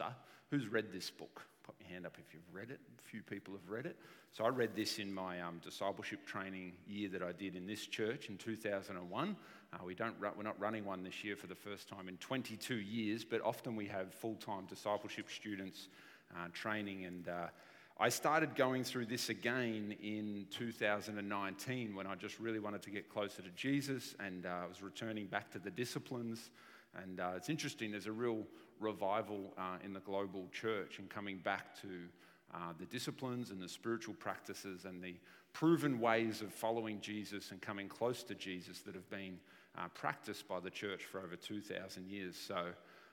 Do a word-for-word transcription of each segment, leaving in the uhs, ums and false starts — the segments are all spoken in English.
pastor who's read this book. Put your hand up if you've read it. A few people have read it. So I read this in my um, discipleship training year that I did in this church in two thousand one. Uh, we don't run, we're not running one this year for the first time in twenty-two years, but often we have full-time discipleship students uh, training. And uh, I started going through this again in two thousand nineteen when I just really wanted to get closer to Jesus, and uh, I was returning back to the disciplines. And uh, it's interesting, there's a real revival uh, in the global church and coming back to uh, the disciplines and the spiritual practices and the proven ways of following Jesus and coming close to Jesus that have been uh, practiced by the church for over two thousand years. So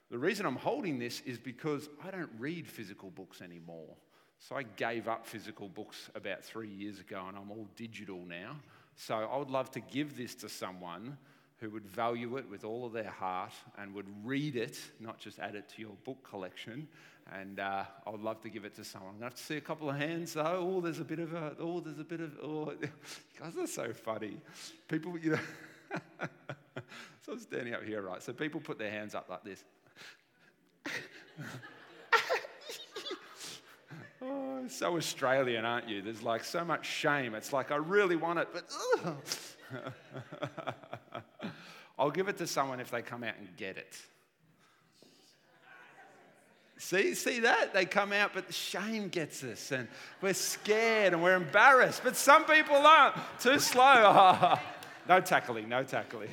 the reason I'm holding this is because I don't read physical books anymore. So I gave up physical books about three years ago and I'm all digital now. So I would love to give this to someone who would value it with all of their heart and would read it, not just add it to your book collection. And uh, I would love to give it to someone. I'm going to have to see a couple of hands, though. Oh, there's a bit of a, oh, there's a bit of, oh, you guys are so funny. People, you know, so I'm standing up here, right? So people put their hands up like this. Oh, so Australian, aren't you? There's like so much shame. It's like, I really want it, but, oh. I'll give it to someone if they come out and get it. See, see that? They come out, but the shame gets us, and we're scared, and we're embarrassed, but some people aren't. Too slow. Oh, no tackling, no tackling.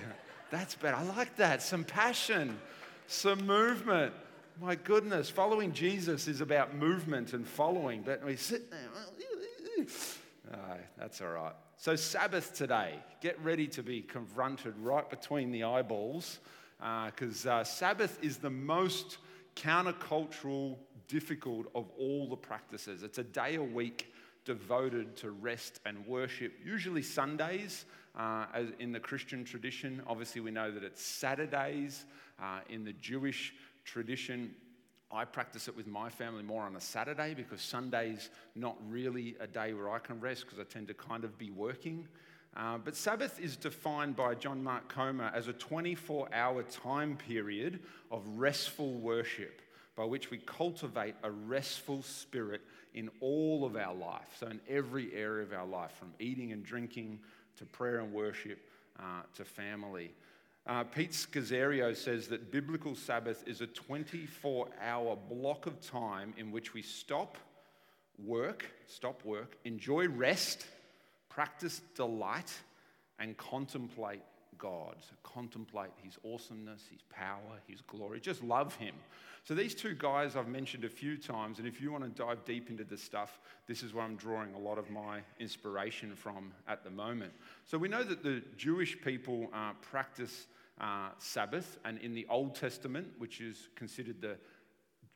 That's better. I like that. Some passion, some movement. My goodness, following Jesus is about movement and following, but we sit there. Oh, that's all right. So Sabbath today, get ready to be confronted right between the eyeballs, because uh, uh, Sabbath is the most countercultural, difficult of all the practices. It's a day a week devoted to rest and worship, usually Sundays uh, as in the Christian tradition. Obviously, we know that it's Saturdays uh, in the Jewish tradition. I practice it with my family more on a Saturday because Sunday's not really a day where I can rest because I tend to kind of be working. Uh, but Sabbath is defined by John Mark Comer as a twenty-four hour time period of restful worship by which we cultivate a restful spirit in all of our life. So in every area of our life, from eating and drinking to prayer and worship uh, to family. Uh, Pete Scazzario says that biblical Sabbath is a twenty-four hour block of time in which we stop work, stop work, enjoy rest, practice delight, and contemplate God. So contemplate His awesomeness, His power, His glory. Just love Him. So these two guys I've mentioned a few times, and if you want to dive deep into this stuff, this is where I'm drawing a lot of my inspiration from at the moment. So we know that the Jewish people uh, practice uh, Sabbath, and in the Old Testament, which is considered the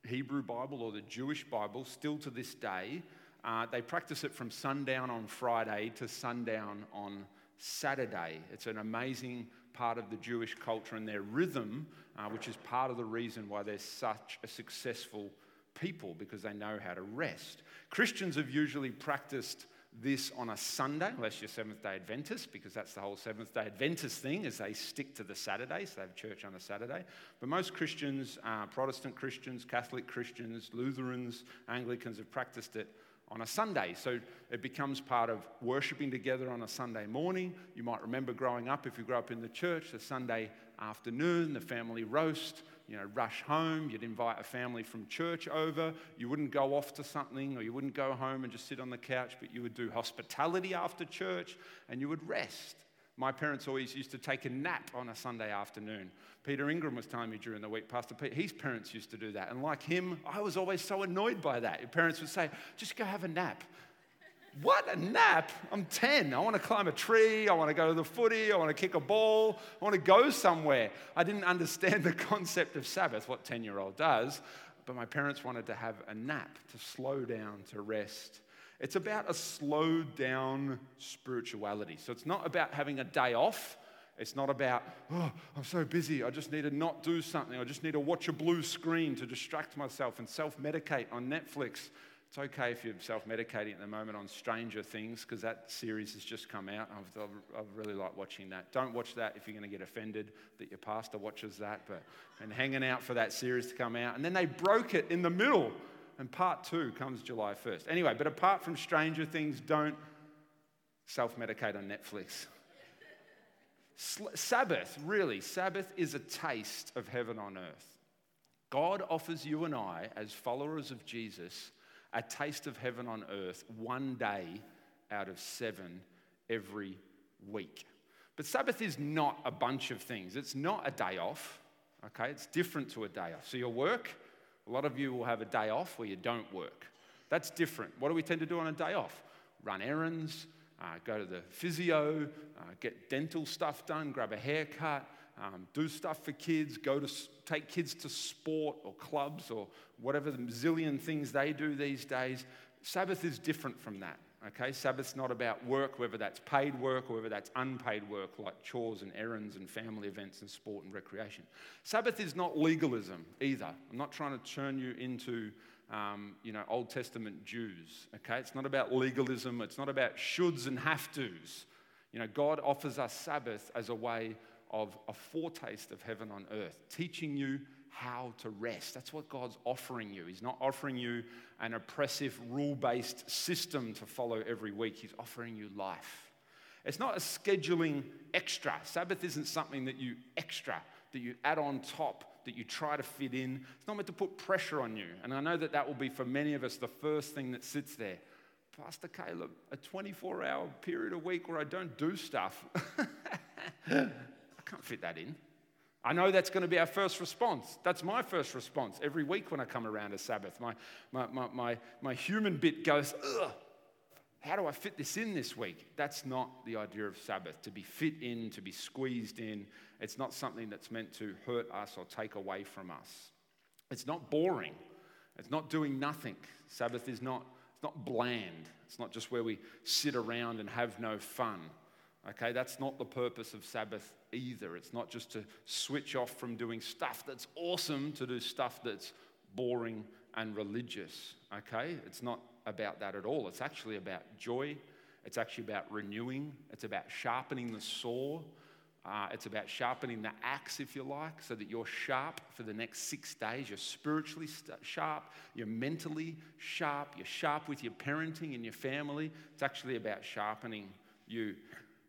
Hebrew Bible or the Jewish Bible, still to this day, uh, they practice it from sundown on Friday to sundown on Saturday. It's an amazing part of the Jewish culture and their rhythm, uh, which is part of the reason why they're such a successful people, because they know how to rest. Christians have usually practiced this on a Sunday, unless you're Seventh-day Adventist, because that's the whole Seventh-day Adventist thing, is they stick to the Saturday, so they have church on a Saturday. But most Christians, uh, Protestant Christians, Catholic Christians, Lutherans, Anglicans have practiced it on a Sunday. So it becomes part of worshiping together on a Sunday morning. You might remember growing up, if you grew up in the church, the Sunday afternoon, the family roast, you know, rush home, you'd invite a family from church over, you wouldn't go off to something or you wouldn't go home and just sit on the couch, but you would do hospitality after church and you would rest. My parents always used to take a nap on a Sunday afternoon. Peter Ingram was telling me during the week, Pastor Pete, his parents used to do that. And like him, I was always so annoyed by that. Your parents would say, just go have a nap. What, a nap? I'm ten. I want to climb a tree. I want to go to the footy. I want to kick a ball. I want to go somewhere. I didn't understand the concept of Sabbath, what ten-year-old does. But my parents wanted to have a nap, to slow down, to rest. It's about a slowed down spirituality. So it's not about having a day off. It's not about, oh, I'm so busy, I just need to not do something. I just need to watch a blue screen to distract myself and self-medicate on Netflix. It's okay if you're self-medicating at the moment on Stranger Things, because that series has just come out. I've, I've really liked watching that. Don't watch that if you're going to get offended that your pastor watches that, but and hanging out for that series to come out. And then they broke it in the middle, and part two comes July first. Anyway, but apart from Stranger Things, don't self-medicate on Netflix. Sabbath, really, Sabbath is a taste of heaven on earth. God offers you and I, as followers of Jesus, a taste of heaven on earth one day out of seven every week. But Sabbath is not a bunch of things. It's not a day off, okay? It's different to a day off. So your work, a lot of you will have a day off where you don't work. That's different. What do we tend to do on a day off? Run errands, Uh, go to the physio, uh, get dental stuff done, grab a haircut, um, do stuff for kids, go to take kids to sport or clubs or whatever the zillion things they do these days. Sabbath is different from that, okay? Sabbath's not about work, whether that's paid work or whether that's unpaid work like chores and errands and family events and sport and recreation. Sabbath is not legalism either. I'm not trying to turn you into Um, you know, Old Testament Jews, okay? It's not about legalism. It's not about shoulds and have-tos. You know, God offers us Sabbath as a way of a foretaste of heaven on earth, teaching you how to rest. That's what God's offering you. He's not offering you an oppressive, rule-based system to follow every week. He's offering you life. It's not a scheduling extra. Sabbath isn't something that you extra, that you add on top, that you try to fit in. It's not meant to put pressure on you. And I know that that will be for many of us the first thing that sits there. Pastor Caleb, a twenty-four hour period a week where I don't do stuff. I can't fit that in. I know that's going to be our first response. That's my first response every week when I come around to Sabbath. My my my my, my human bit goes, ugh, how do I fit this in this week? That's not the idea of Sabbath, to be fit in, to be squeezed in. It's not something that's meant to hurt us or take away from us. It's not boring. It's not doing nothing. Sabbath is not, it's not bland. It's not just where we sit around and have no fun. Okay, that's not the purpose of Sabbath either. It's not just to switch off from doing stuff that's awesome to do stuff that's boring and religious. Okay, it's not about that at all. It's actually about joy. It's actually about renewing. It's about sharpening the saw. Uh, it's about sharpening the axe, if you like, so that you're sharp for the next six days. You're spiritually st- sharp. You're mentally sharp. You're sharp with your parenting and your family. It's actually about sharpening you.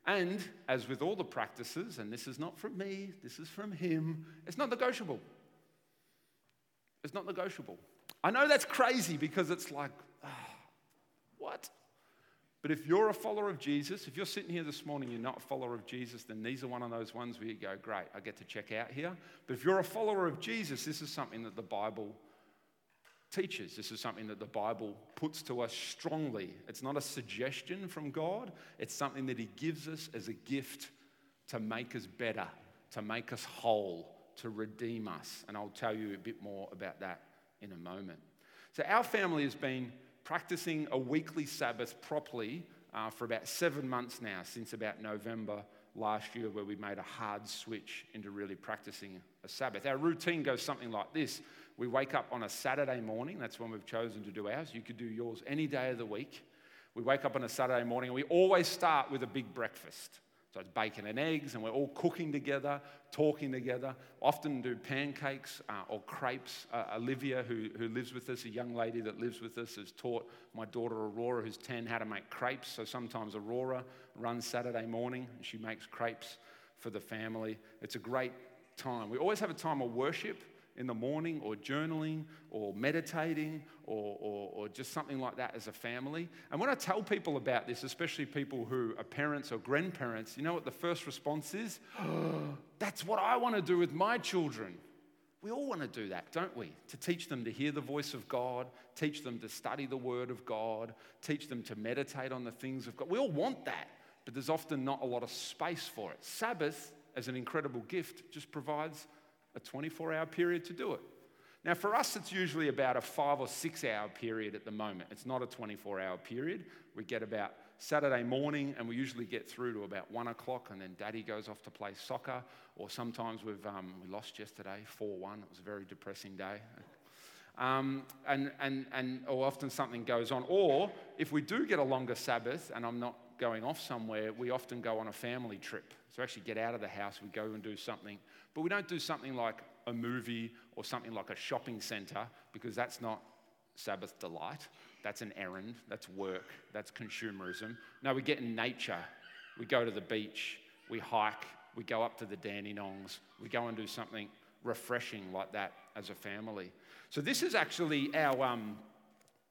And as with all the practices, and this is not from me, this is from him, it's not negotiable. It's not negotiable. I know that's crazy because it's like, what? But if you're a follower of Jesus, if you're sitting here this morning, you're not a follower of Jesus, then these are one of those ones where you go, great, I get to check out here. But if you're a follower of Jesus, this is something that the Bible teaches. This is something that the Bible puts to us strongly. It's not a suggestion from God. It's something that he gives us as a gift to make us better, to make us whole, to redeem us. And I'll tell you a bit more about that in a moment. So our family has been practicing a weekly Sabbath properly uh, for about seven months now, since about November last year, where we made a hard switch into really practicing a Sabbath. Our routine goes something like this. We wake up on a Saturday morning. That's when we've chosen to do ours. You could do yours any day of the week. We wake up on a Saturday morning, and we always start with a big breakfast. So it's bacon and eggs, and we're all cooking together, talking together. Often do pancakes uh, or crepes. Uh, Olivia, who, who lives with us, a young lady that lives with us, has taught my daughter Aurora, who's ten, how to make crepes. So sometimes Aurora runs Saturday morning, and she makes crepes for the family. It's a great time. We always have a time of worship in the morning, or journaling, or meditating, or, or, or just something like that as a family. And when I tell people about this, especially people who are parents or grandparents, you know what the first response is? Oh, that's what I want to do with my children. We all want to do that, don't we? To teach them to hear the voice of God, teach them to study the Word of God, teach them to meditate on the things of God. We all want that, but there's often not a lot of space for it. Sabbath, as an incredible gift, just provides a twenty-four hour period to do it. Now, for us, it's usually about a five or six hour period at the moment. It's not a twenty-four hour period. We get about Saturday morning, and we usually get through to about one o'clock, and then Daddy goes off to play soccer. Or sometimes we've um, we lost yesterday, four one. It was a very depressing day. um, and, and, and or often something goes on. Or if we do get a longer Sabbath and I'm not going off somewhere, we often go on a family trip. So actually get out of the house, we go and do something. But we don't do something like a movie or something like a shopping center, because that's not Sabbath delight. That's an errand, that's work, that's consumerism. No, we get in nature. We go to the beach, we hike, we go up to the Dandenongs, we go and do something refreshing like that as a family. So this is actually our um,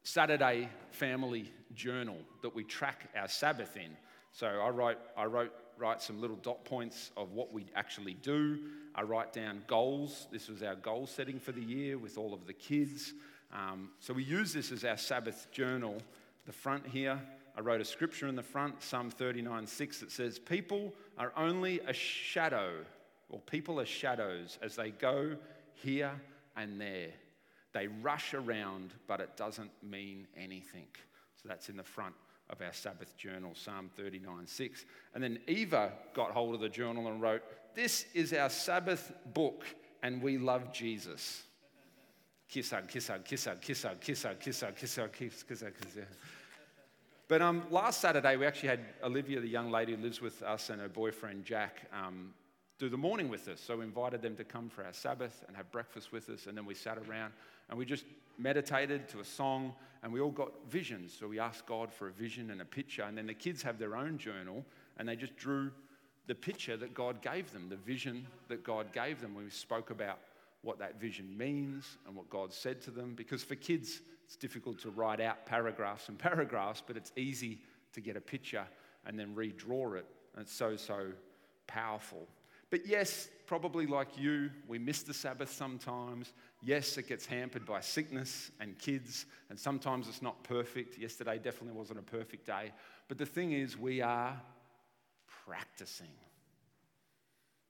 Saturday family journal that we track our Sabbath in. So I write, I wrote, write some little dot points of what we actually do. I write down goals. This was our goal setting for the year with all of the kids. Um, so we use this as our Sabbath journal. The front here, I wrote a scripture in the front, Psalm thirty-nine six, that says, people are only a shadow, or people are shadows as they go here and there. They rush around, but it doesn't mean anything. So that's in the front of our Sabbath journal, Psalm thirty-nine six. And then Eva got hold of the journal and wrote, this is our Sabbath book, and we love Jesus. Kiss hug, kiss hug, kiss hug, kiss hug, kiss hug, kiss hug, kiss hug, kiss hug, kiss hug, kiss hug. But um, last Saturday, we actually had Olivia, the young lady who lives with us, and her boyfriend, Jack, um, do the morning with us. So we invited them to come for our Sabbath and have breakfast with us, and then we sat around and we just meditated to a song, and we all got visions. So we asked God for a vision and a picture, and then the kids have their own journal, and they just drew the picture that God gave them, the vision that God gave them. We spoke about what that vision means and what God said to them, because for kids, it's difficult to write out paragraphs and paragraphs, but it's easy to get a picture and then redraw it. And it's so, so powerful. But yes, probably like you, we miss the Sabbath sometimes. Yes, it gets hampered by sickness and kids, and sometimes it's not perfect. Yesterday definitely wasn't a perfect day. But the thing is, we are practicing.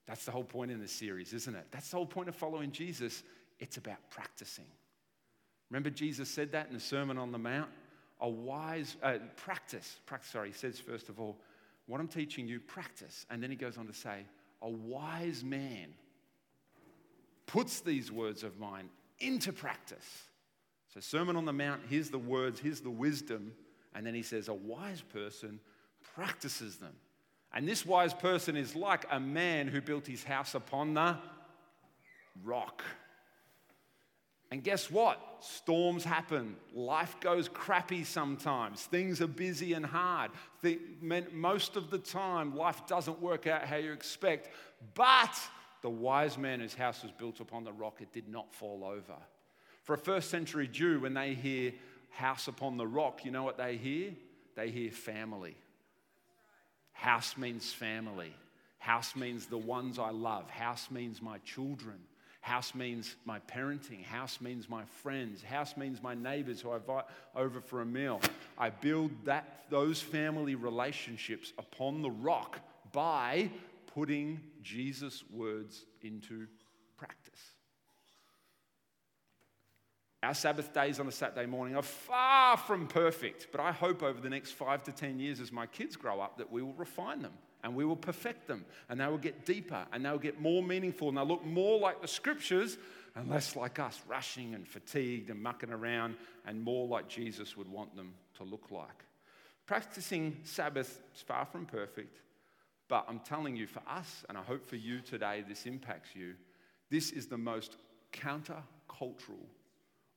That's the whole point in this series, isn't it? That's the whole point of following Jesus. It's about practicing. Remember Jesus said that in the Sermon on the Mount? A wise, uh, practice, practice, sorry, he says first of all, what I'm teaching you, practice. And then he goes on to say, a wise man puts these words of mine into practice. So Sermon on the Mount, here's the words, here's the wisdom. And then he says, a wise person practices them. And this wise person is like a man who built his house upon the rock. And guess what? Storms happen. Life goes crappy sometimes. Things are busy and hard. The, most of the time, life doesn't work out how you expect. But the wise man whose house was built upon the rock, it did not fall over. For a first century Jew, when they hear house upon the rock, you know what they hear? They hear family. House means family. House means the ones I love. House means my children. House means my parenting. House means my friends. House means my neighbors who I invite over for a meal. I build that those family relationships upon the rock by putting Jesus' words into practice. Our Sabbath days on a Saturday morning are far from perfect, but I hope over the next five to ten years as my kids grow up that we will refine them. And we will perfect them, and they will get deeper, and they will get more meaningful, and they'll look more like the scriptures and less like us, rushing and fatigued and mucking around, and more like Jesus would want them to look like. Practicing Sabbath is far from perfect, but I'm telling you, for us, and I hope for you today, this impacts you, this is the most counter-cultural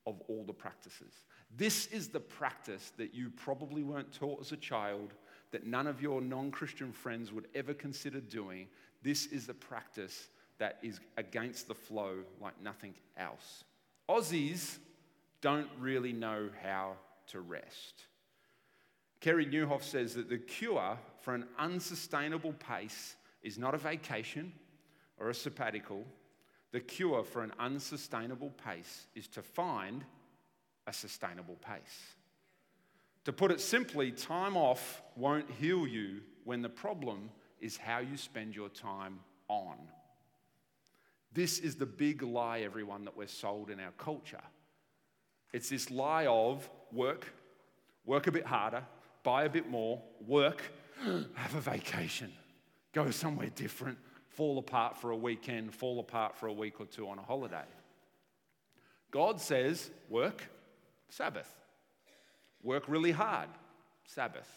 of all the practices. This is the practice that you probably weren't taught as a child, that none of your non-Christian friends would ever consider doing. This is the practice that is against the flow like nothing else. Aussies don't really know how to rest. Kerry Newhoff says that the cure for an unsustainable pace is not a vacation or a sabbatical. The cure for an unsustainable pace is to find a sustainable pace. To put it simply, time off won't heal you when the problem is how you spend your time on. This is the big lie, everyone, that we're sold in our culture. It's this lie of work, work a bit harder, buy a bit more, work, have a vacation, go somewhere different, fall apart for a weekend, fall apart for a week or two on a holiday. God says, work, Sabbath. Work really hard, Sabbath.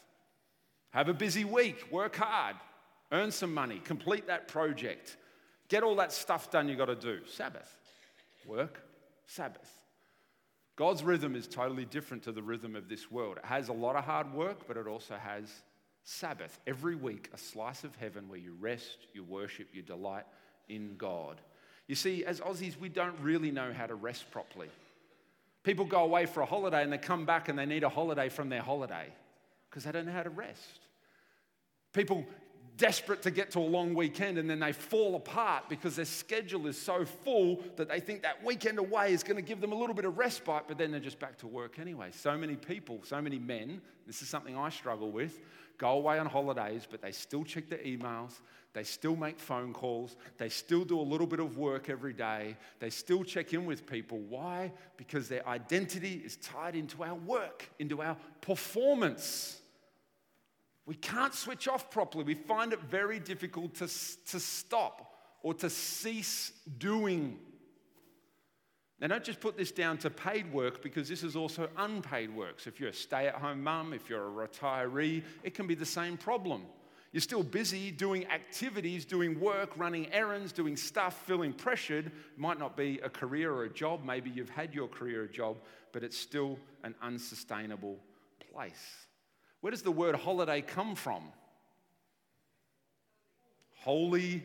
Have a busy week, work hard. Earn some money, complete that project. Get all that stuff done you got to do, Sabbath. Work, Sabbath. God's rhythm is totally different to the rhythm of this world. It has a lot of hard work, but it also has Sabbath. Every week, a slice of heaven where you rest, you worship, you delight in God. You see, as Aussies, we don't really know how to rest properly. People go away for a holiday and they come back and they need a holiday from their holiday because they don't know how to rest. People desperate to get to a long weekend and then they fall apart because their schedule is so full that they think that weekend away is going to give them a little bit of respite, but then they're just back to work anyway. So many people, so many men, this is something I struggle with, go away on holidays, but they still check their emails, they still make phone calls, they still do a little bit of work every day, they still check in with people. Why? Because their identity is tied into our work, into our performance. We can't switch off properly. We find it very difficult to, to stop or to cease doing. Now, don't just put this down to paid work, because this is also unpaid work. So if you're a stay-at-home mum, if you're a retiree, it can be the same problem. You're still busy doing activities, doing work, running errands, doing stuff, feeling pressured. It might not be a career or a job. Maybe you've had your career or job, but it's still an unsustainable place. Where does the word holiday come from? Holy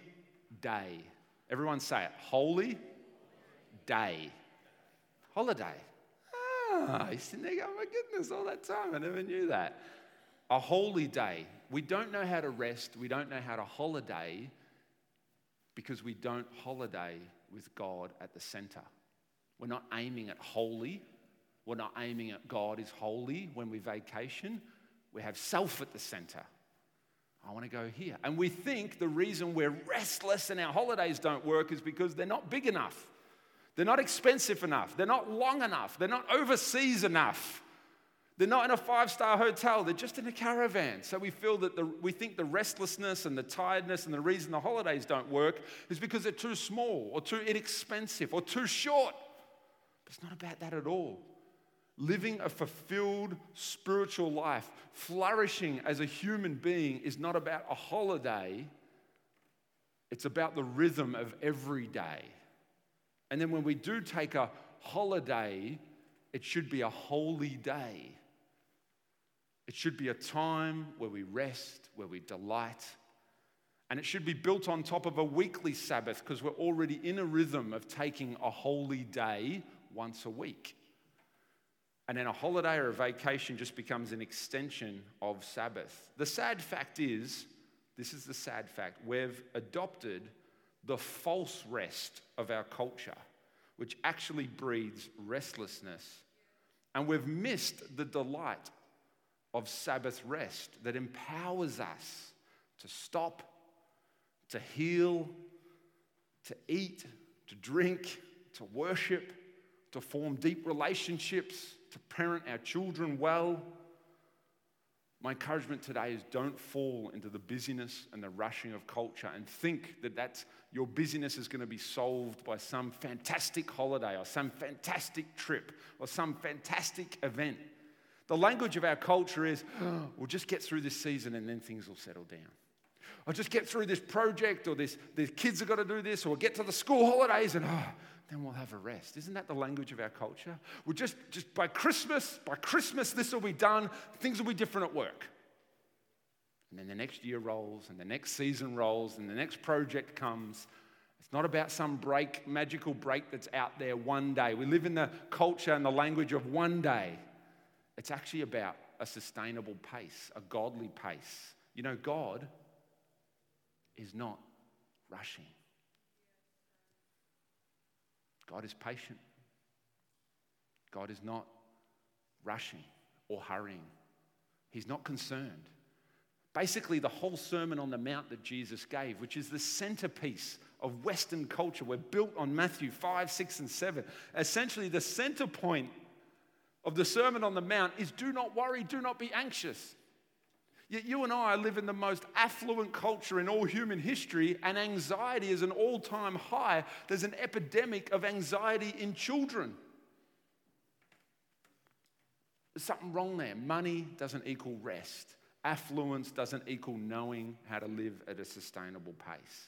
day. Everyone say it. Holy day. Holiday. Ah, you're sitting there going, my goodness, all that time. I never knew that. A holy day. We don't know how to rest. We don't know how to holiday because we don't holiday with God at the center. We're not aiming at holy. We're not aiming at God is holy when we vacation. We have self at the center. I want to go here. And we think the reason we're restless and our holidays don't work is because they're not big enough. They're not expensive enough. They're not long enough. They're not overseas enough. They're not in a five-star hotel. They're just in a caravan. So we feel that the, we think the restlessness and the tiredness and the reason the holidays don't work is because they're too small or too inexpensive or too short. But it's not about that at all. Living a fulfilled spiritual life, flourishing as a human being is not about a holiday. It's about the rhythm of every day. And then when we do take a holiday, it should be a holy day. It should be a time where we rest, where we delight. And it should be built on top of a weekly Sabbath because we're already in a rhythm of taking a holy day once a week. And then a holiday or a vacation just becomes an extension of Sabbath. The sad fact is, this is the sad fact, we've adopted the false rest of our culture, which actually breeds restlessness. And we've missed the delight of Sabbath rest that empowers us to stop, to heal, to eat, to drink, to worship, to form deep relationships, to parent our children well. My encouragement today is don't fall into the busyness and the rushing of culture and think that that's, your busyness is going to be solved by some fantastic holiday or some fantastic trip or some fantastic event. The language of our culture is, oh, we'll just get through this season and then things will settle down. I'll just get through this project or this, the kids have got to do this or we'll get to the school holidays and oh, then we'll have a rest. Isn't that the language of our culture? We'll just, just by Christmas, by Christmas, this will be done. Things will be different at work. And then the next year rolls, and the next season rolls, and the next project comes. It's not about some break, magical break that's out there one day. We live in the culture and the language of one day. It's actually about a sustainable pace, a godly pace. You know, God is not rushing. God is patient. God is not rushing or hurrying. He's not concerned. Basically, the whole Sermon on the Mount that Jesus gave, which is the centerpiece of Western culture, we're built on Matthew five, six, and seven. Essentially, the center point of the Sermon on the Mount is do not worry, do not be anxious. Yet you and I live in the most affluent culture in all human history, and anxiety is an all-time high. There's an epidemic of anxiety in children. There's something wrong there. Money doesn't equal rest. Affluence doesn't equal knowing how to live at a sustainable pace.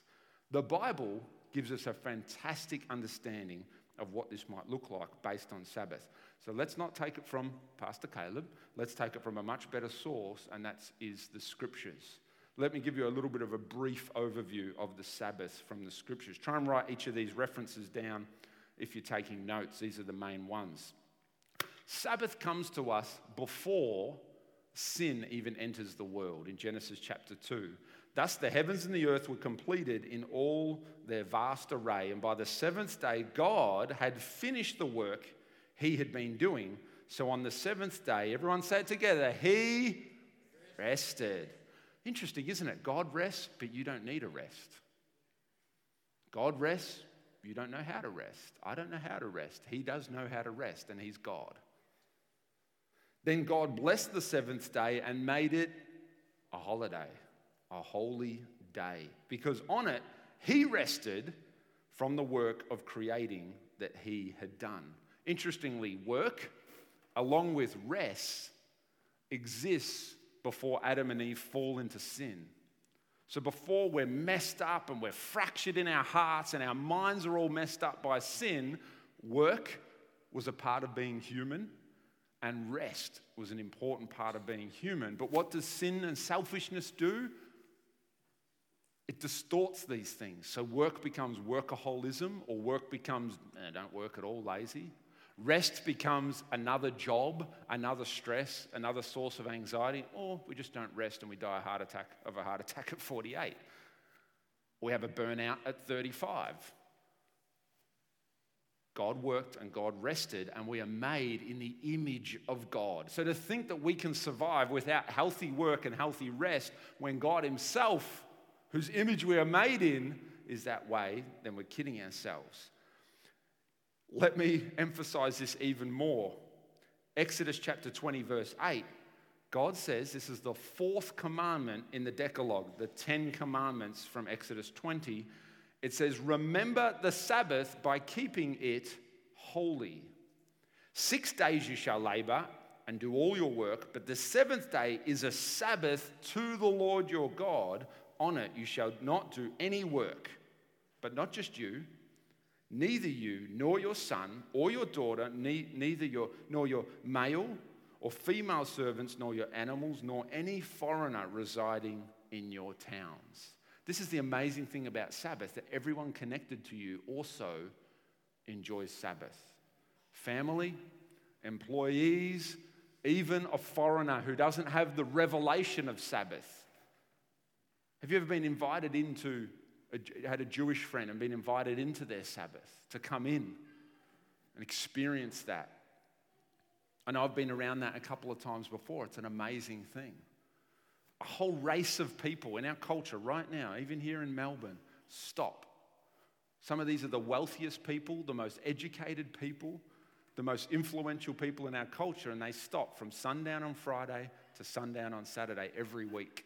The Bible gives us a fantastic understanding of what this might look like based on Sabbath. So let's not take it from Pastor Caleb. Let's take it from a much better source, and that is the Scriptures. Let me give you a little bit of a brief overview of the Sabbath from the Scriptures. Try and write each of these references down if you're taking notes. These are the main ones. Sabbath comes to us before sin even enters the world in Genesis chapter two. Thus the heavens and the earth were completed in all their vast array, and by the seventh day God had finished the work he had been doing. So on the seventh day, everyone say it together, he rested. Interesting, isn't it? God rests, but you don't need a rest. God rests, you don't know how to rest. I don't know how to rest. He does know how to rest, and he's God. Then God blessed the seventh day and made it a holiday, a holy day, because on it he rested from the work of creating that he had done. Interestingly, work, along with rest, exists before Adam and Eve fall into sin. So before we're messed up and we're fractured in our hearts and our minds are all messed up by sin, work was a part of being human, and rest was an important part of being human. But what does sin and selfishness do? It distorts these things. So work becomes workaholism, or work becomes, eh, don't work at all, lazy. Rest becomes another job, another stress, another source of anxiety, or we just don't rest and we die a heart attack of a heart attack at forty-eight. We have a burnout at thirty-five. God worked and God rested, and we are made in the image of God. So to think that we can survive without healthy work and healthy rest when God himself, whose image we are made in, is that way, then we're kidding ourselves. Let me emphasize this even more. Exodus chapter twenty, verse eight, God says, this is the fourth commandment in the Decalogue, the Ten Commandments from Exodus twenty. It says, remember the Sabbath by keeping it holy. Six days you shall labor and do all your work, but the seventh day is a Sabbath to the Lord your God. On it you shall not do any work, but not just you, neither you nor your son or your daughter, ne- neither your nor your male or female servants, nor your animals, nor any foreigner residing in your towns. This is the amazing thing about Sabbath, that everyone connected to you also enjoys Sabbath. Family, employees, even a foreigner who doesn't have the revelation of Sabbath. Have you ever been invited into had a Jewish friend and been invited into their Sabbath to come in and experience that? And I've been around that a couple of times before. It's an amazing thing. A whole race of people in our culture right now, even here in Melbourne, stop. Some of these are the wealthiest people, the most educated people, the most influential people in our culture, and they stop from sundown on Friday to sundown on Saturday every week.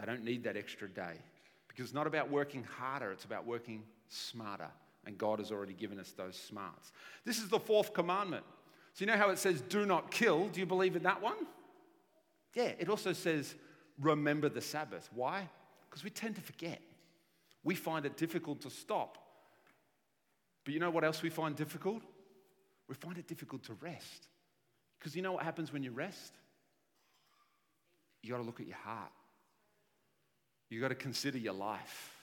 They don't need that extra day. Because it's not about working harder, it's about working smarter. And God has already given us those smarts. This is the fourth commandment. So you know how it says, do not kill? Do you believe in that one? Yeah, it also says, remember the Sabbath. Why? Because we tend to forget. We find it difficult to stop. But you know what else we find difficult? We find it difficult to rest. Because you know what happens when you rest? You got to look at your heart. You got to consider your life.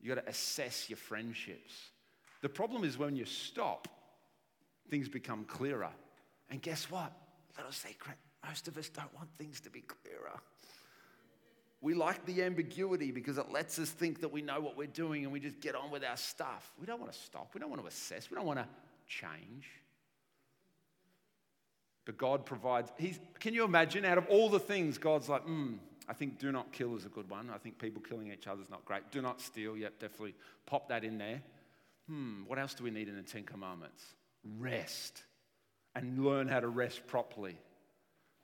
You got to assess your friendships. The problem is when you stop, things become clearer. And guess what? Little secret, most of us don't want things to be clearer. We like the ambiguity because it lets us think that we know what we're doing and we just get on with our stuff. We don't want to stop. We don't want to assess. We don't want to change. But God provides. He's, can you imagine? Out of all the things, God's like, hmm, I think do not kill is a good one. I think people killing each other is not great. Do not steal. Yep, definitely pop that in there. Hmm, what else do we need in the Ten Commandments? Rest. And learn how to rest properly.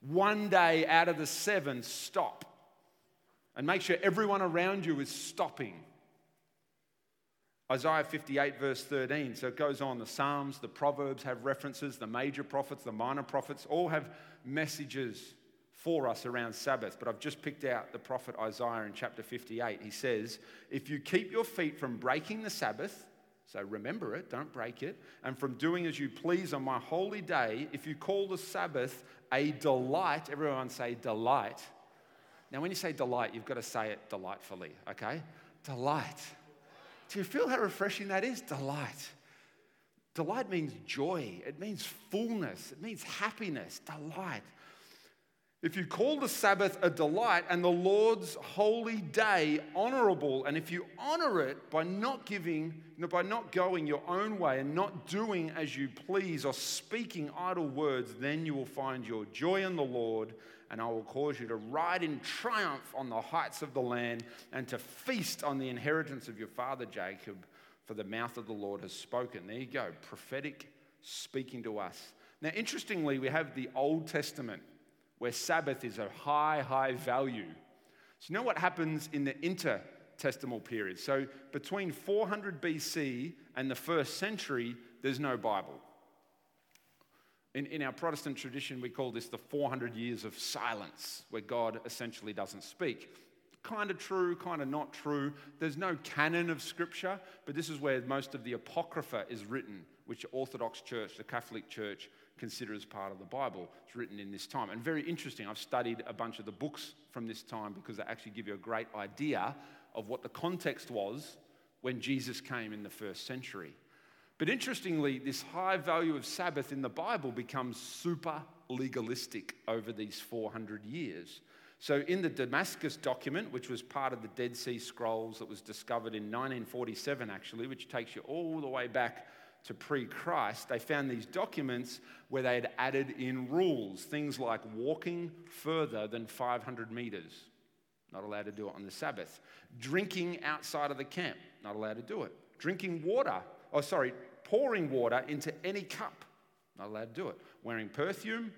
One day out of the seven, stop. And make sure everyone around you is stopping. Isaiah fifty-eight verse thirteen, so it goes on. The Psalms, the Proverbs have references, the major prophets, the minor prophets, all have messages for us around Sabbath. But I've just picked out the prophet Isaiah in chapter fifty-eight. He says, if you keep your feet from breaking the Sabbath, so remember it, don't break it, and from doing as you please on my holy day, if you call the Sabbath a delight, everyone say delight. Now when you say delight, you've got to say it delightfully, okay? Delight. Do you feel how refreshing that is? Delight. Delight means joy. It means fullness. It means happiness. Delight. If you call the Sabbath a delight and the Lord's holy day honorable, and if you honor it by not giving, by not going your own way and not doing as you please or speaking idle words, then you will find your joy in the Lord, and I will cause you to ride in triumph on the heights of the land and to feast on the inheritance of your father Jacob, for the mouth of the Lord has spoken. There you go, prophetic speaking to us. Now, interestingly, we have the Old Testament, where Sabbath is of high, high value. So you know what happens in the intertestamental period? So between four hundred B C and the first century, there's no Bible. In, in our Protestant tradition, we call this the four hundred years of silence, where God essentially doesn't speak. Kind of true, kind of not true. There's no canon of Scripture, but this is where most of the Apocrypha is written, which the Orthodox Church, the Catholic Church, consider as part of the Bible. It's written in this time. And very interesting, I've studied a bunch of the books from this time because they actually give you a great idea of what the context was when Jesus came in the first century. But interestingly, this high value of Sabbath in the Bible becomes super legalistic over these four hundred years. So in the Damascus document, which was part of the Dead Sea Scrolls that was discovered in nineteen forty-seven actually, which takes you all the way back to pre-Christ, they found these documents where they had added in rules, things like walking further than five hundred meters, not allowed to do it on the Sabbath. Drinking outside of the camp, not allowed to do it. Drinking water, oh sorry, pouring water into any cup, not allowed to do it. Wearing perfume,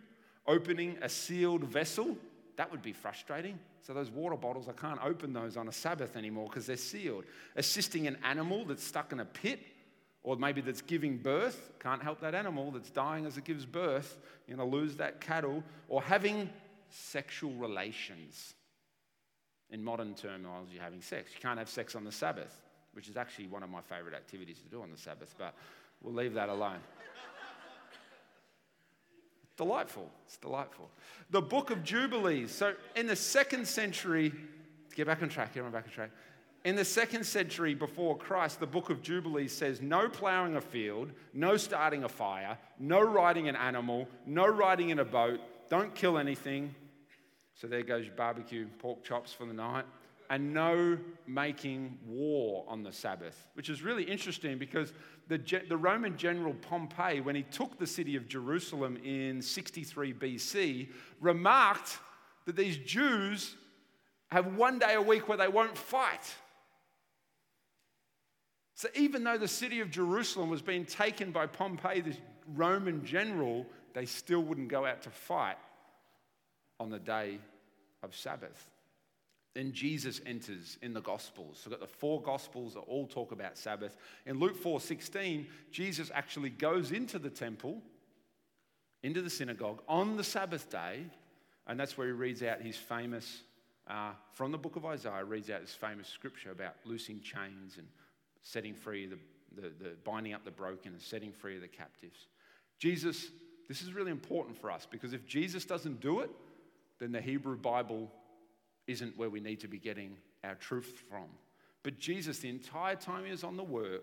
opening a sealed vessel, that would be frustrating. So those water bottles, I can't open those on a Sabbath anymore because they're sealed. Assisting an animal that's stuck in a pit, or maybe that's giving birth, can't help that animal that's dying as it gives birth, you're going to lose that cattle. Or having sexual relations. In modern terminology, you're having sex. You can't have sex on the Sabbath, which is actually one of my favorite activities to do on the Sabbath, but we'll leave that alone. Delightful. It's delightful. The Book of Jubilees. So in the second century, let's get back on track, everyone back on track. In the second century before Christ, the Book of Jubilees says no ploughing a field, no starting a fire, no riding an animal, no riding in a boat, don't kill anything. So there goes your barbecue, pork chops for the night. And no making war on the Sabbath, which is really interesting because the, the Roman general Pompey, when he took the city of Jerusalem in sixty-three B C, remarked that these Jews have one day a week where they won't fight. So even though the city of Jerusalem was being taken by Pompey, this Roman general, they still wouldn't go out to fight on the day of Sabbath. Then Jesus enters in the Gospels. So we've got the four Gospels that all talk about Sabbath. In Luke four sixteen, Jesus actually goes into the temple, into the synagogue on the Sabbath day, and that's where he reads out his famous, uh, from the book of Isaiah, reads out his famous scripture about loosing chains and setting free the, the, the binding up the broken and setting free the captives. Jesus, this is really important for us because if Jesus doesn't do it, then the Hebrew Bible isn't where we need to be getting our truth from. But Jesus, the entire time he was on the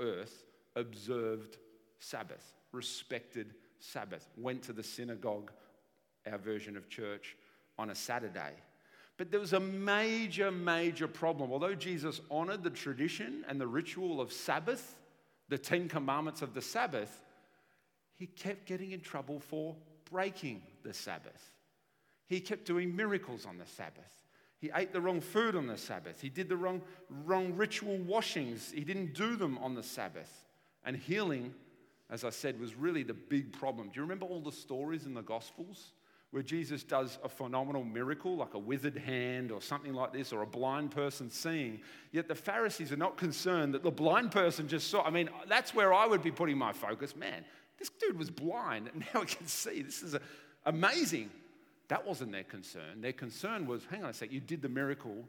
earth, observed Sabbath, respected Sabbath, went to the synagogue, our version of church, on a Saturday. But there was a major, major problem. Although Jesus honored the tradition and the ritual of Sabbath, the Ten Commandments of the Sabbath, he kept getting in trouble for breaking the Sabbath. He kept doing miracles on the Sabbath. He ate the wrong food on the Sabbath. He did the wrong, wrong ritual washings. He didn't do them on the Sabbath. And healing, as I said, was really the big problem. Do you remember all the stories in the Gospels where Jesus does a phenomenal miracle, like a withered hand or something like this, or a blind person seeing, yet the Pharisees are not concerned that the blind person just saw. I mean, that's where I would be putting my focus. Man, this dude was blind, and now he can see. This is amazing. That wasn't their concern. Their concern was, hang on a sec, you did the miracle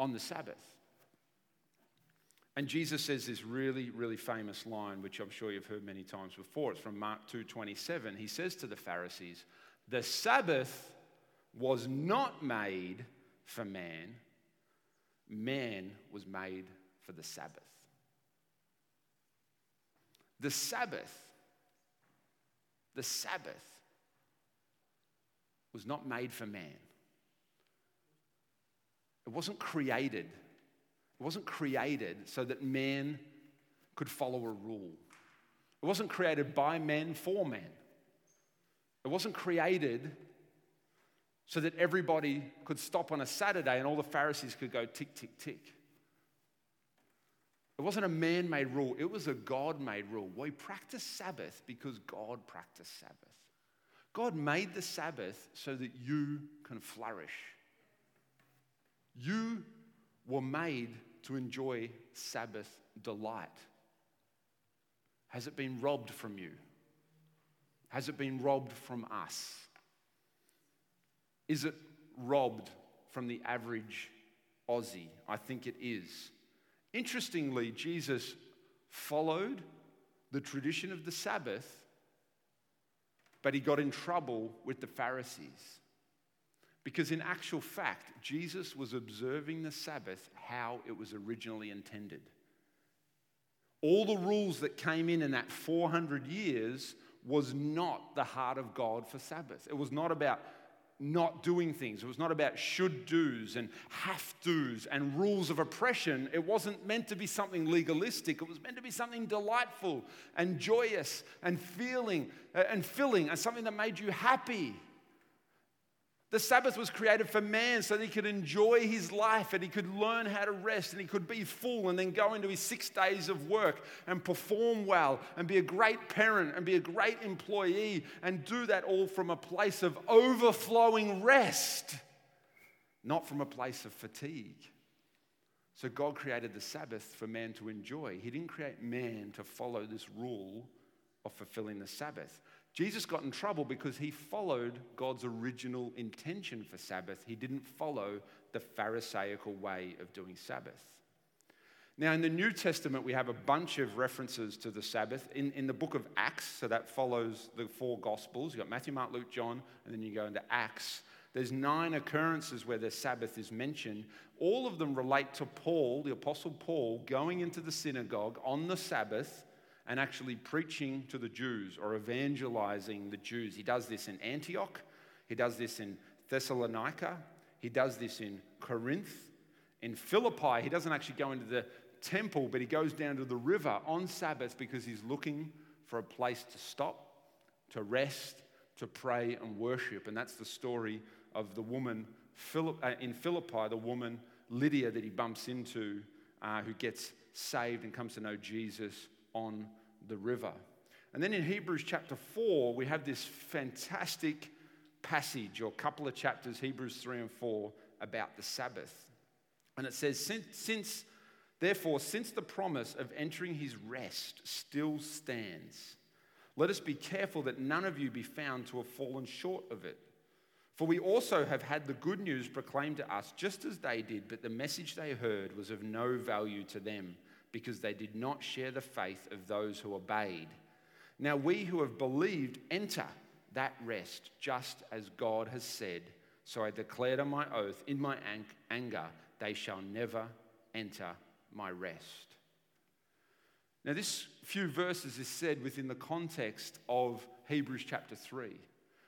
on the Sabbath. And Jesus says this really, really famous line, which I'm sure you've heard many times before. It's from Mark two twenty-seven. He says to the Pharisees, "The Sabbath was not made for man. Man was made for the Sabbath." The Sabbath, the Sabbath was not made for man. It wasn't created. It wasn't created so that man could follow a rule. It wasn't created by men for man. It wasn't created so that everybody could stop on a Saturday and all the Pharisees could go tick, tick, tick. It wasn't a man-made rule. It was a God-made rule. We practice Sabbath because God practiced Sabbath. God made the Sabbath so that you can flourish. You were made to enjoy Sabbath delight. Has it been robbed from you? Has it been robbed from us? Is it robbed from the average Aussie? I think it is. Interestingly, Jesus followed the tradition of the Sabbath, but he got in trouble with the Pharisees. Because in actual fact, Jesus was observing the Sabbath how it was originally intended. All the rules that came in in that four hundred years was not the heart of God for Sabbath. It was not about not doing things. It was not about should-dos and have-tos and rules of oppression. It wasn't meant to be something legalistic. It was meant to be something delightful and joyous and feeling and filling and something that made you happy. The Sabbath was created for man so that he could enjoy his life and he could learn how to rest and he could be full and then go into his six days of work and perform well and be a great parent and be a great employee and do that all from a place of overflowing rest, not from a place of fatigue. So God created the Sabbath for man to enjoy. He didn't create man to follow this rule of fulfilling the Sabbath. Jesus got in trouble because he followed God's original intention for Sabbath. He didn't follow the Pharisaical way of doing Sabbath. Now, in the New Testament, we have a bunch of references to the Sabbath. In, in the book of Acts, so that follows the four Gospels. You've got Matthew, Mark, Luke, John, and then you go into Acts. There's nine occurrences where the Sabbath is mentioned. All of them relate to Paul, the Apostle Paul, going into the synagogue on the Sabbath and actually preaching to the Jews or evangelizing the Jews. He does this in Antioch. He does this in Thessalonica. He does this in Corinth. In Philippi, he doesn't actually go into the temple, but he goes down to the river on Sabbath because he's looking for a place to stop, to rest, to pray and worship. And that's the story of the woman in Philippi, the woman Lydia that he bumps into, uh, who gets saved and comes to know Jesus on the river. And then in Hebrews chapter four, we have this fantastic passage or couple of chapters, Hebrews three and four, about the Sabbath. And it says, since, since, therefore, since the promise of entering his rest still stands, let us be careful that none of you be found to have fallen short of it. For we also have had the good news proclaimed to us just as they did, but the message they heard was of no value to them, because they did not share the faith of those who obeyed. Now we who have believed enter that rest, just as God has said. So I declared on my oath, in my anger, they shall never enter my rest. Now this few verses is said within the context of Hebrews chapter three,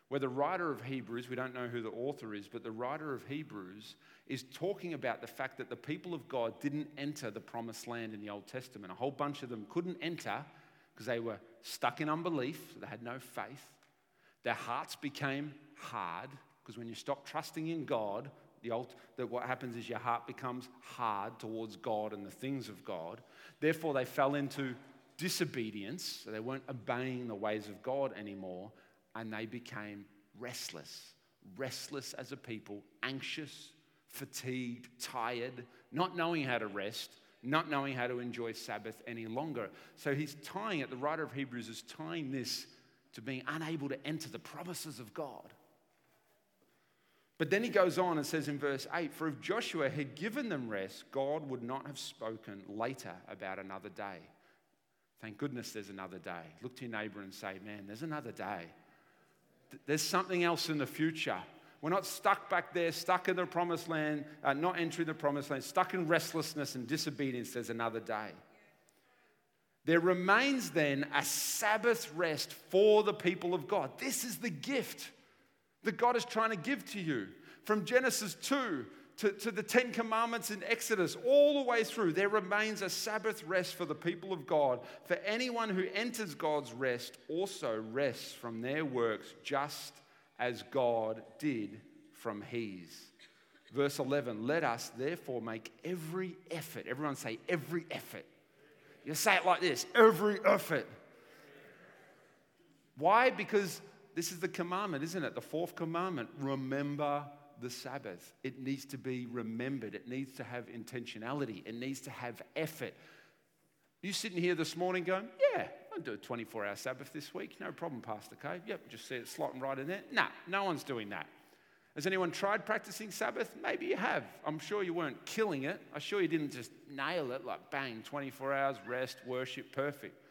where the writer of Hebrews, we don't know who the author is, but the writer of Hebrews is talking about the fact that the people of God didn't enter the promised land in the Old Testament. A whole bunch of them couldn't enter because they were stuck in unbelief. They had no faith. Their hearts became hard, because when you stop trusting in God, the old, that what happens is your heart becomes hard towards God and the things of God. Therefore, they fell into disobedience. So they weren't obeying the ways of God anymore, and they became restless, restless as a people, anxious, fatigued, tired, not knowing how to rest, not knowing how to enjoy Sabbath any longer. So he's tying it, the writer of Hebrews is tying this to being unable to enter the promises of God. But then he goes on and says in verse eight, for if Joshua had given them rest, God would not have spoken later about another day. Thank goodness there's another day. Look to your neighbor and say, man, there's another day. There's something else in the future. We're not stuck back there, stuck in the promised land, uh, not entering the promised land, stuck in restlessness and disobedience. There's another day. There remains then a Sabbath rest for the people of God. This is the gift that God is trying to give to you. From Genesis two to, to the Ten Commandments in Exodus, all the way through, there remains a Sabbath rest for the people of God. For anyone who enters God's rest also rests from their works, just as God did from his. Verse eleven, let us therefore make every effort. Everyone say, every effort. You say it like this, every effort. Why? Because this is the commandment, isn't it? The fourth commandment, remember the Sabbath. It needs to be remembered. It needs to have intentionality. It needs to have effort. You sitting here this morning going, yeah, I'll do a twenty-four hour Sabbath this week. No problem, Pastor K. Yep, just see it slotting right in there. Nah, no one's doing that. Has anyone tried practicing Sabbath? Maybe you have. I'm sure you weren't killing it. I'm sure you didn't just nail it like bang, twenty-four hours, rest, worship, perfect.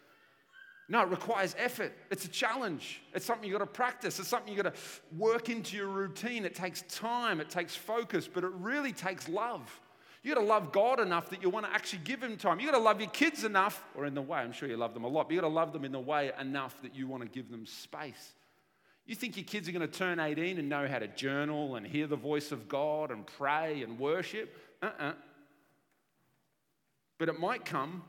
No, it requires effort. It's a challenge. It's something you've got to practice. It's something you've got to work into your routine. It takes time. It takes focus, but it really takes love. You've got to love God enough that you want to actually give him time. You've got to love your kids enough, or in the way, I'm sure you love them a lot, but you've got to love them in the way enough that you want to give them space. You think your kids are going to turn eighteen and know how to journal and hear the voice of God and pray and worship? Uh-uh. But it might come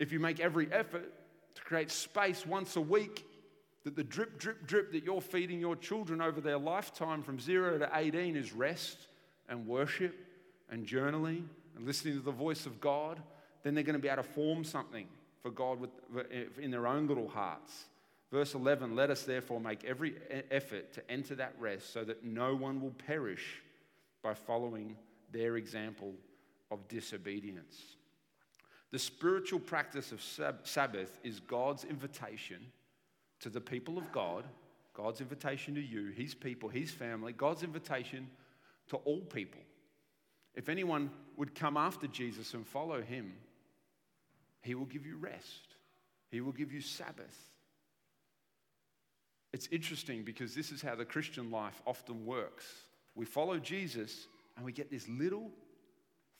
if you make every effort to create space once a week that the drip, drip, drip that you're feeding your children over their lifetime from zero to eighteen is rest and worship and journaling and listening to the voice of God. Then they're going to be able to form something for God with, in their own little hearts. Verse eleven, let us therefore make every effort to enter that rest so that no one will perish by following their example of disobedience. The spiritual practice of Sabbath is God's invitation to the people of God, God's invitation to you, his people, his family, God's invitation to all people. If anyone would come after Jesus and follow him, he will give you rest. He will give you Sabbath. It's interesting because this is how the Christian life often works. We follow Jesus and we get this little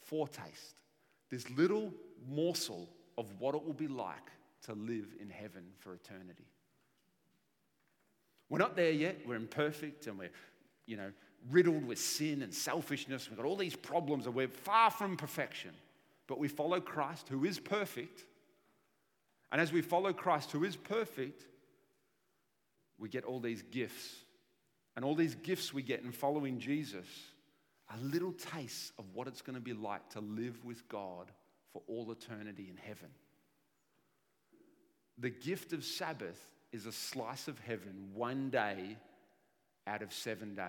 foretaste, this little morsel of what it will be like to live in heaven for eternity. We're not there yet. We're imperfect and we're, you know, riddled with sin and selfishness. We've got all these problems and we're far from perfection. But we follow Christ, who is perfect. And as we follow Christ, who is perfect, we get all these gifts. And all these gifts we get in following Jesus are little tastes of what it's going to be like to live with God for all eternity in heaven. The gift of Sabbath is a slice of heaven, one day out of seven days.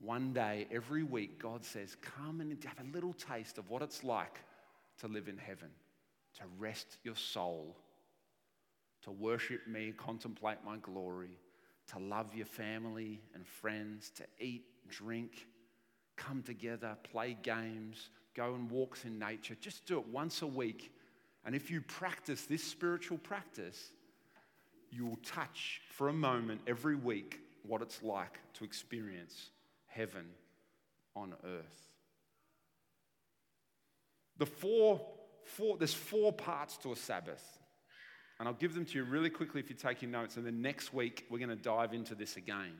One day every week, God says, come and have a little taste of what it's like to live in heaven, to rest your soul, to worship me, contemplate my glory, to love your family and friends, to eat, drink, come together, play games, go and walks in nature. Just do it once a week. And if you practice this spiritual practice, you will touch for a moment every week what it's like to experience heaven on earth. The four, four, there's four parts to a Sabbath. And I'll give them to you really quickly if you're taking notes. And then next week, we're going to dive into this again.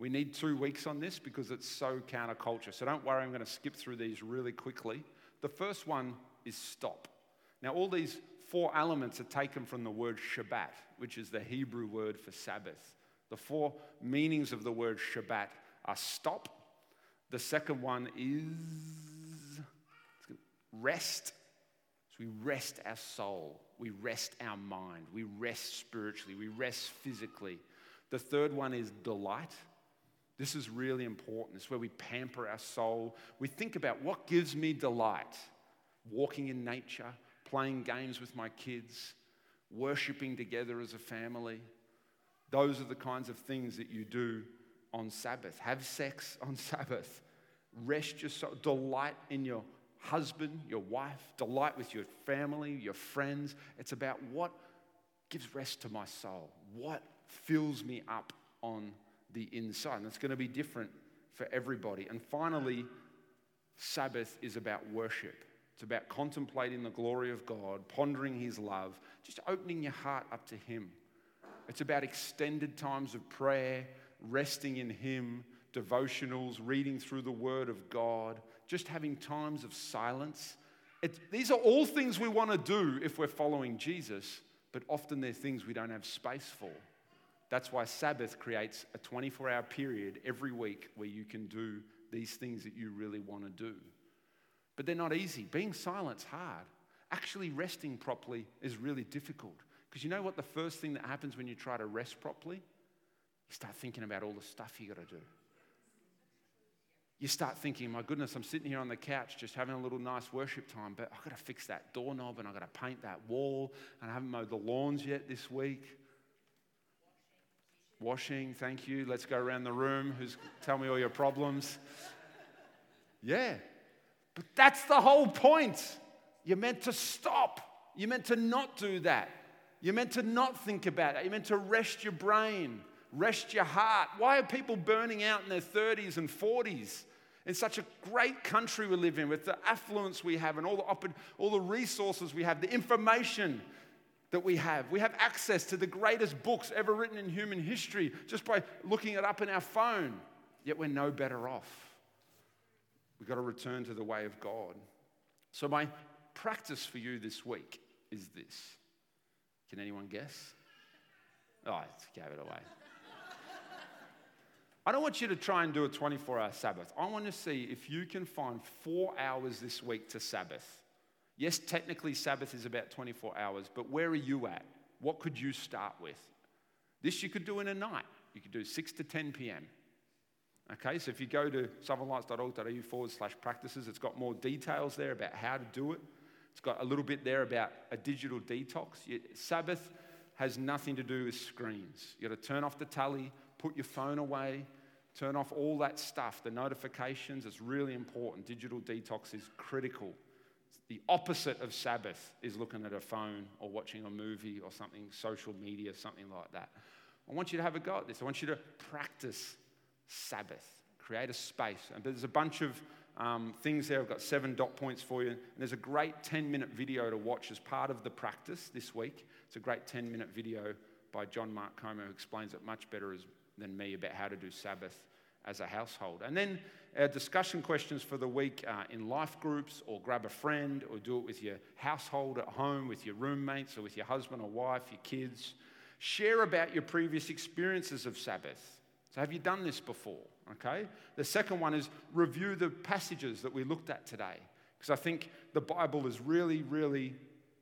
We need two weeks on this because it's so counterculture. So don't worry, I'm going to skip through these really quickly. The first one is stop. Now, all these four elements are taken from the word Shabbat, which is the Hebrew word for Sabbath. The four meanings of the word Shabbat are stop. The second one is rest. So we rest our soul. We rest our mind. We rest spiritually. We rest physically. The third one is delight. This is really important. It's where we pamper our soul. We think about what gives me delight. Walking in nature, playing games with my kids, worshiping together as a family. Those are the kinds of things that you do on Sabbath. Have sex on Sabbath. Rest your soul. Delight in your husband, your wife. Delight with your family, your friends. It's about what gives rest to my soul. What fills me up on the inside. And it's going to be different for everybody. And finally, Sabbath is about worship. It's about contemplating the glory of God, pondering his love, just opening your heart up to him. It's about extended times of prayer, resting in him, devotionals, reading through the word of God, just having times of silence. It, these are all things we want to do if we're following Jesus, but often they're things we don't have space for. That's why Sabbath creates a twenty-four hour period every week where you can do these things that you really want to do. But they're not easy. Being silent's hard. Actually resting properly is really difficult. Because you know what the first thing that happens when you try to rest properly? You start thinking about all the stuff you got to do. You start thinking, my goodness, I'm sitting here on the couch just having a little nice worship time, but I've got to fix that doorknob and I've got to paint that wall and I haven't mowed the lawns yet this week. Washing, thank you. Let's go around the room. Who's tell me all your problems? Yeah. But that's the whole point. You're meant to stop. You're meant to not do that. You're meant to not think about it. You're meant to rest your brain, rest your heart. Why are people burning out in their thirties and forties? In such a great country we live in, with the affluence we have and all the op- all the resources we have, the information that we have. We have access to the greatest books ever written in human history just by looking it up in our phone. Yet we're no better off. We've got to return to the way of God. So my practice for you this week is this. Can anyone guess? Oh, I gave it away. I don't want you to try and do a twenty-four hour Sabbath. I want to see if you can find four hours this week to Sabbath. Yes, technically Sabbath is about twenty-four hours, but where are you at? What could you start with? This you could do in a night. You could do six to ten p.m. Okay, so if you go to southernlights.org.au forward slash practices, it's got more details there about how to do it. It's got a little bit there about a digital detox. Sabbath has nothing to do with screens. You've got to turn off the telly, put your phone away, turn off all that stuff, the notifications. It's really important. Digital detox is critical. The opposite of Sabbath is looking at a phone or watching a movie or something, social media, something like that. I want you to have a go at this. I want you to practice Sabbath. Create a space. And there's a bunch of um, things there. I've got seven dot points for you. And there's a great ten-minute video to watch as part of the practice this week. It's a great ten-minute video by John Mark Comer, who explains it much better as, than me about how to do Sabbath as a household. And then our discussion questions for the week are in life groups, or grab a friend, or do it with your household at home, with your roommates, or with your husband or wife, your kids. Share about your previous experiences of Sabbath. So have you done this before? Okay. The second one is review the passages that we looked at today, because I think the Bible is really, really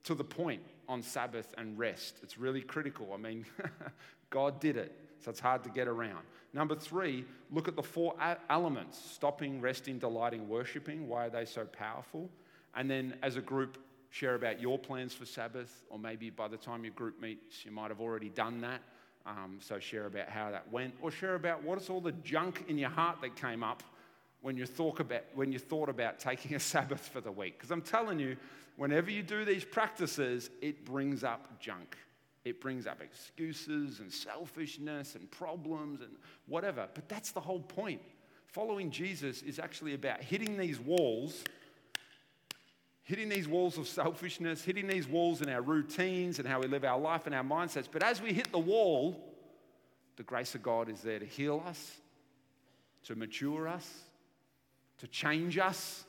to the point on Sabbath and rest. It's really critical. I mean, God did it. So it's hard to get around. Number three, look at the four elements: stopping, resting, delighting, worshiping. Why are they so powerful? And then as a group, share about your plans for Sabbath, or maybe by the time your group meets, you might have already done that. Um, so share about how that went, or share about what is all the junk in your heart that came up when you thought about, when you thought about taking a Sabbath for the week. Because I'm telling you, whenever you do these practices, it brings up junk. It brings up excuses and selfishness and problems and whatever. But that's the whole point. Following Jesus is actually about hitting these walls, hitting these walls of selfishness, hitting these walls in our routines and how we live our life and our mindsets. But as we hit the wall, the grace of God is there to heal us, to mature us, to change us,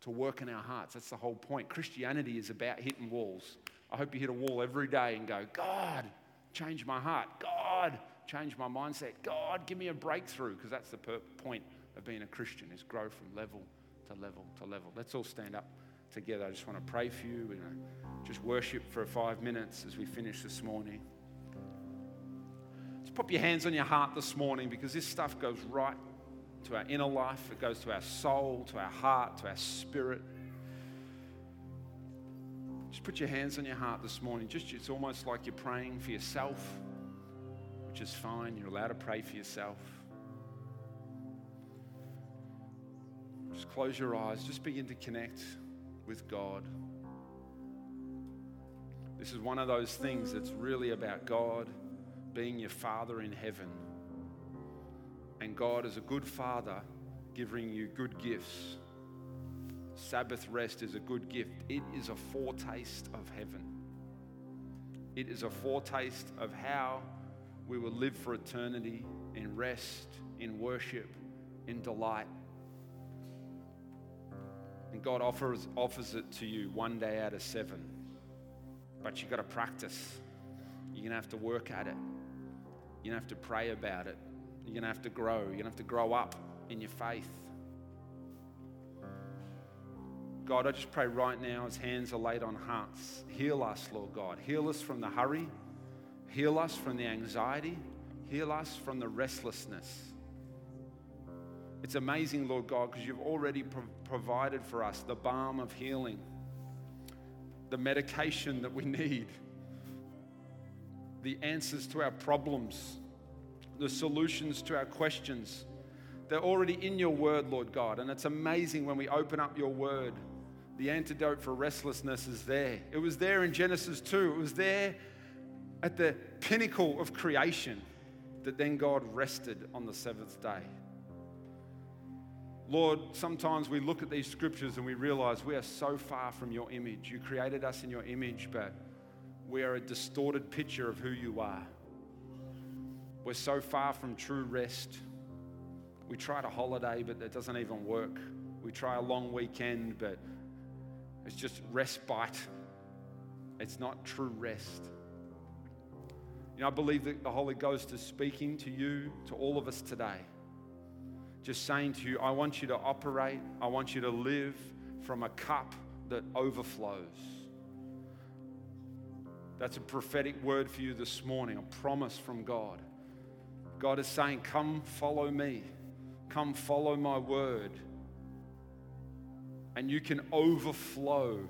to work in our hearts. That's the whole point. Christianity is about hitting walls. I hope you hit a wall every day and go, God, change my heart. God, change my mindset. God, give me a breakthrough. Because that's the per- point of being a Christian, is grow from level to level to level. Let's all stand up together. I just want to pray for you and just worship for five minutes as we finish this morning. Pop your hands on your heart this morning, because this stuff goes right to our inner life. It goes to our soul, to our heart, to our spirit. Just put your hands on your heart this morning. Just, it's almost like you're praying for yourself, which is fine. You're allowed to pray for yourself. Just close your eyes. Just begin to connect with God. This is one of those things that's really about God being your Father in heaven. And God, as a good Father, giving you good gifts. Sabbath rest is a good gift. It is a foretaste of heaven. It is a foretaste of how we will live for eternity in rest, in worship, in delight. And God offers, offers it to you one day out of seven. But you've got to practice. You're going to have to work at it. You're going to have to pray about it. You're going to have to grow. You're going to have to grow up in your faith. God, I just pray right now as hands are laid on hearts, heal us, Lord God. Heal us from the hurry. Heal us from the anxiety. Heal us from the restlessness. It's amazing, Lord God, because you've already pro- provided for us the balm of healing, the medication that we need, the answers to our problems, the solutions to our questions. They're already in your word, Lord God. And it's amazing when we open up your word. The antidote for restlessness is there. It was there in Genesis two. It was there at the pinnacle of creation that then God rested on the seventh day. Lord, sometimes we look at these scriptures and we realize we are so far from your image. You created us in your image, but we are a distorted picture of who you are. We're so far from true rest. We tried a holiday, but that doesn't even work. We try a long weekend, but it's just respite. It's not true rest. You know, I believe that the Holy Ghost is speaking to you, to all of us today. Just saying to you, I want you to operate. I want you to live from a cup that overflows. That's a prophetic word for you this morning, a promise from God. God is saying, come follow me. Come follow my word. And you can overflow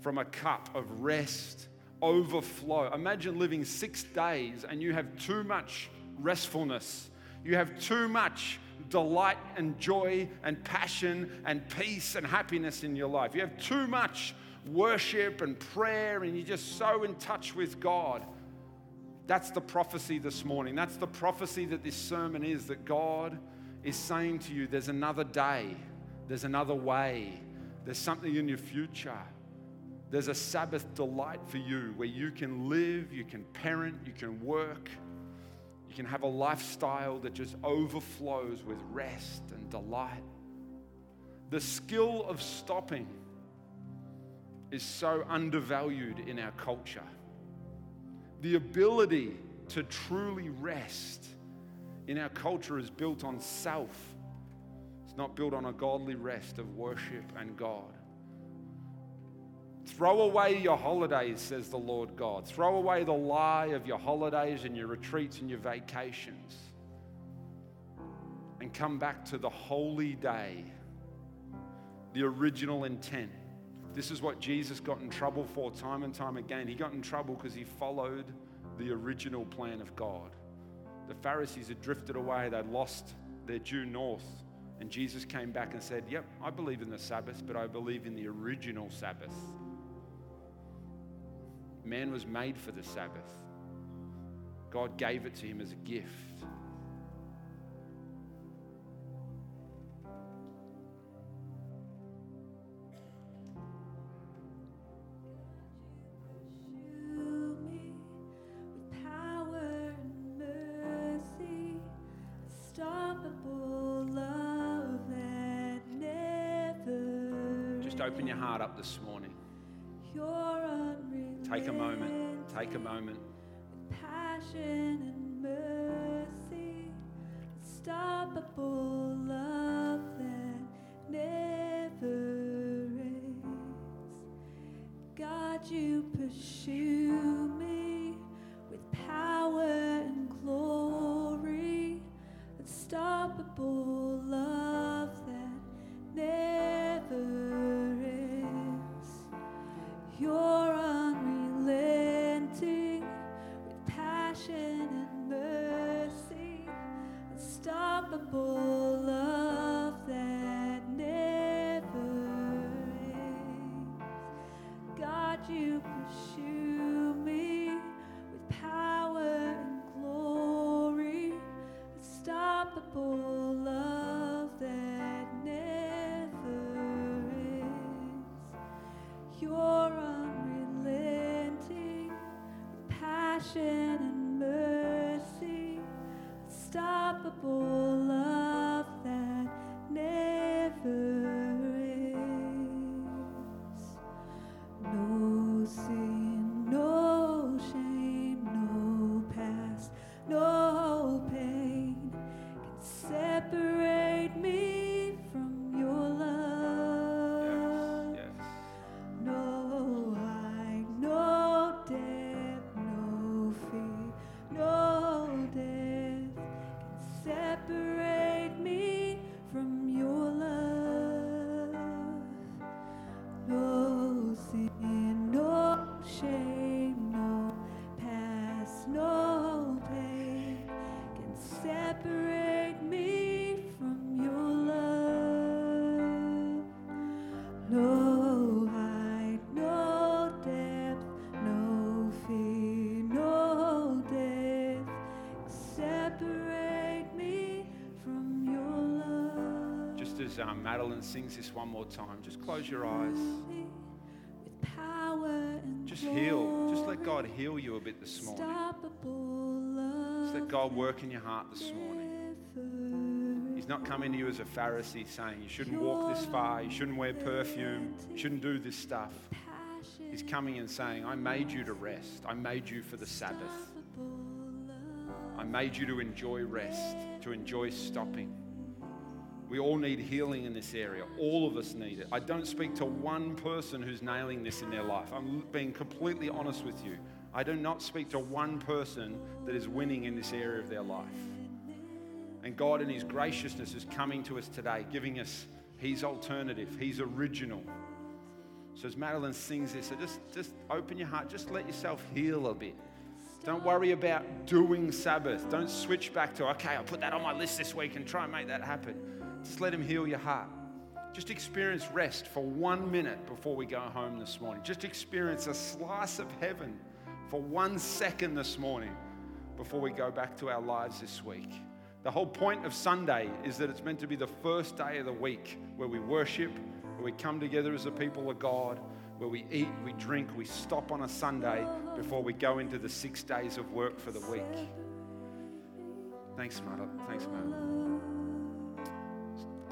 from a cup of rest. Overflow. Imagine living six days and you have too much restfulness. You have too much delight and joy and passion and peace and happiness in your life. You have too much worship and prayer and you're just so in touch with God. That's the prophecy this morning. That's the prophecy that this sermon is, that God is saying to you, there's another day, there's another way, there's something in your future. There's a Sabbath delight for you where you can live, you can parent, you can work, you can have a lifestyle that just overflows with rest and delight. The skill of stopping is so undervalued in our culture. The ability to truly rest in our culture is built on self. It's not built on a godly rest of worship and God. Throw away your holidays, says the Lord God. Throw away the lie of your holidays and your retreats and your vacations. And come back to the holy day, the original intent. This is what Jesus got in trouble for time and time again. He got in trouble because he followed the original plan of God. The Pharisees had drifted away. They'd lost their due north. And Jesus came back and said, yep, I believe in the Sabbath, but I believe in the original Sabbath. Man was made for the Sabbath. God gave it to him as a gift. Open your heart up this morning. Take a moment. Take a moment. Passion and mercy, unstoppable love that never ends. God, you pursue me with power and glory. Um, Madeline sings this one more time. Just close your eyes. Just heal. Just let God heal you a bit this morning. Just let God work in your heart this morning. He's not coming to you as a Pharisee saying you shouldn't walk this far, you shouldn't wear perfume, you shouldn't do this stuff. He's coming and saying, I made you to rest. I made you for the Sabbath. I made you to enjoy rest, to enjoy stopping. We all need healing in this area. All of us need it. I don't speak to one person who's nailing this in their life. I'm being completely honest with you. I do not speak to one person that is winning in this area of their life. And God in His graciousness is coming to us today, giving us His alternative, His original. So as Madeline sings this, so just, just open your heart. Just let yourself heal a bit. Don't worry about doing Sabbath. Don't switch back to, okay, I'll put that on my list this week and try and make that happen. Just let Him heal your heart. Just experience rest for one minute before we go home this morning. Just experience a slice of heaven for one second this morning before we go back to our lives this week. The whole point of Sunday is that it's meant to be the first day of the week where we worship, where we come together as a people of God, where we eat, we drink, we stop on a Sunday before we go into the six days of work for the week. Thanks, Mother. Thanks, Mother.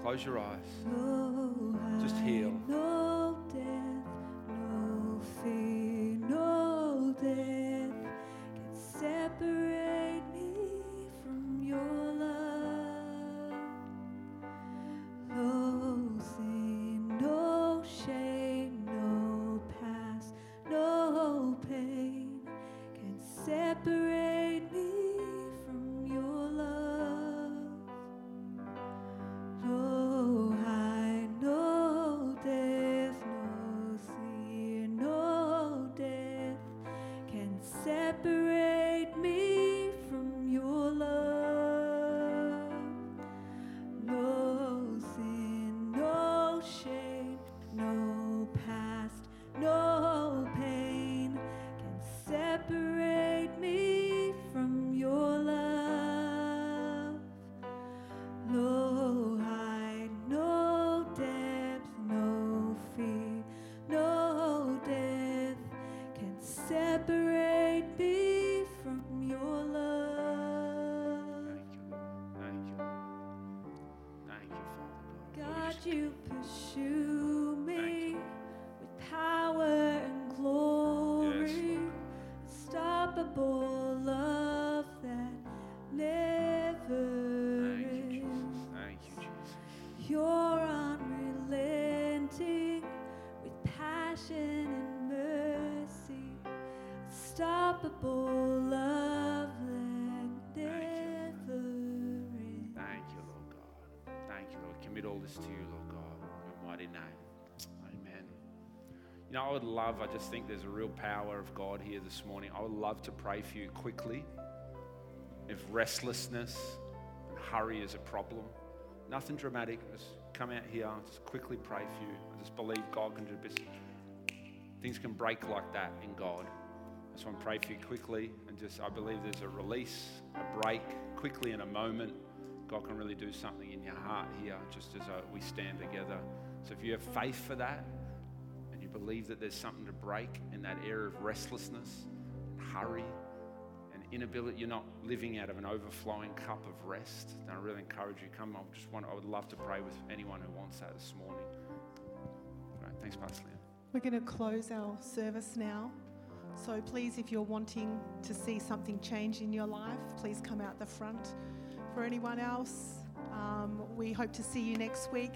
Close your eyes. No, just heal. No death, no fear, no death can separate me from Your love. No sin, no shame, no past, no pain can separate me. Thank you, Lord God. this to you, Lord God, in your mighty name. Amen. You know, I would love, I just think there's a real power of God here this morning. I would love to pray for you quickly. If restlessness and hurry is a problem, nothing dramatic, just come out here, I'll just quickly pray for you. I just believe God can do business. Things can break like that in God. I just want to pray for you quickly, and just, I believe there's a release, a break, quickly in a moment. God can really do something in your heart here, just as we stand together. So if you have faith for that, and you believe that there's something to break in that area of restlessness, and hurry, and inability, you're not living out of an overflowing cup of rest, then I really encourage you, come, I just want, I would love to pray with anyone who wants that this morning. All right, thanks, Pastor Leon. We're going to close our service now. So please, if you're wanting to see something change in your life, please come out the front. For anyone else, um, we hope to see you next week.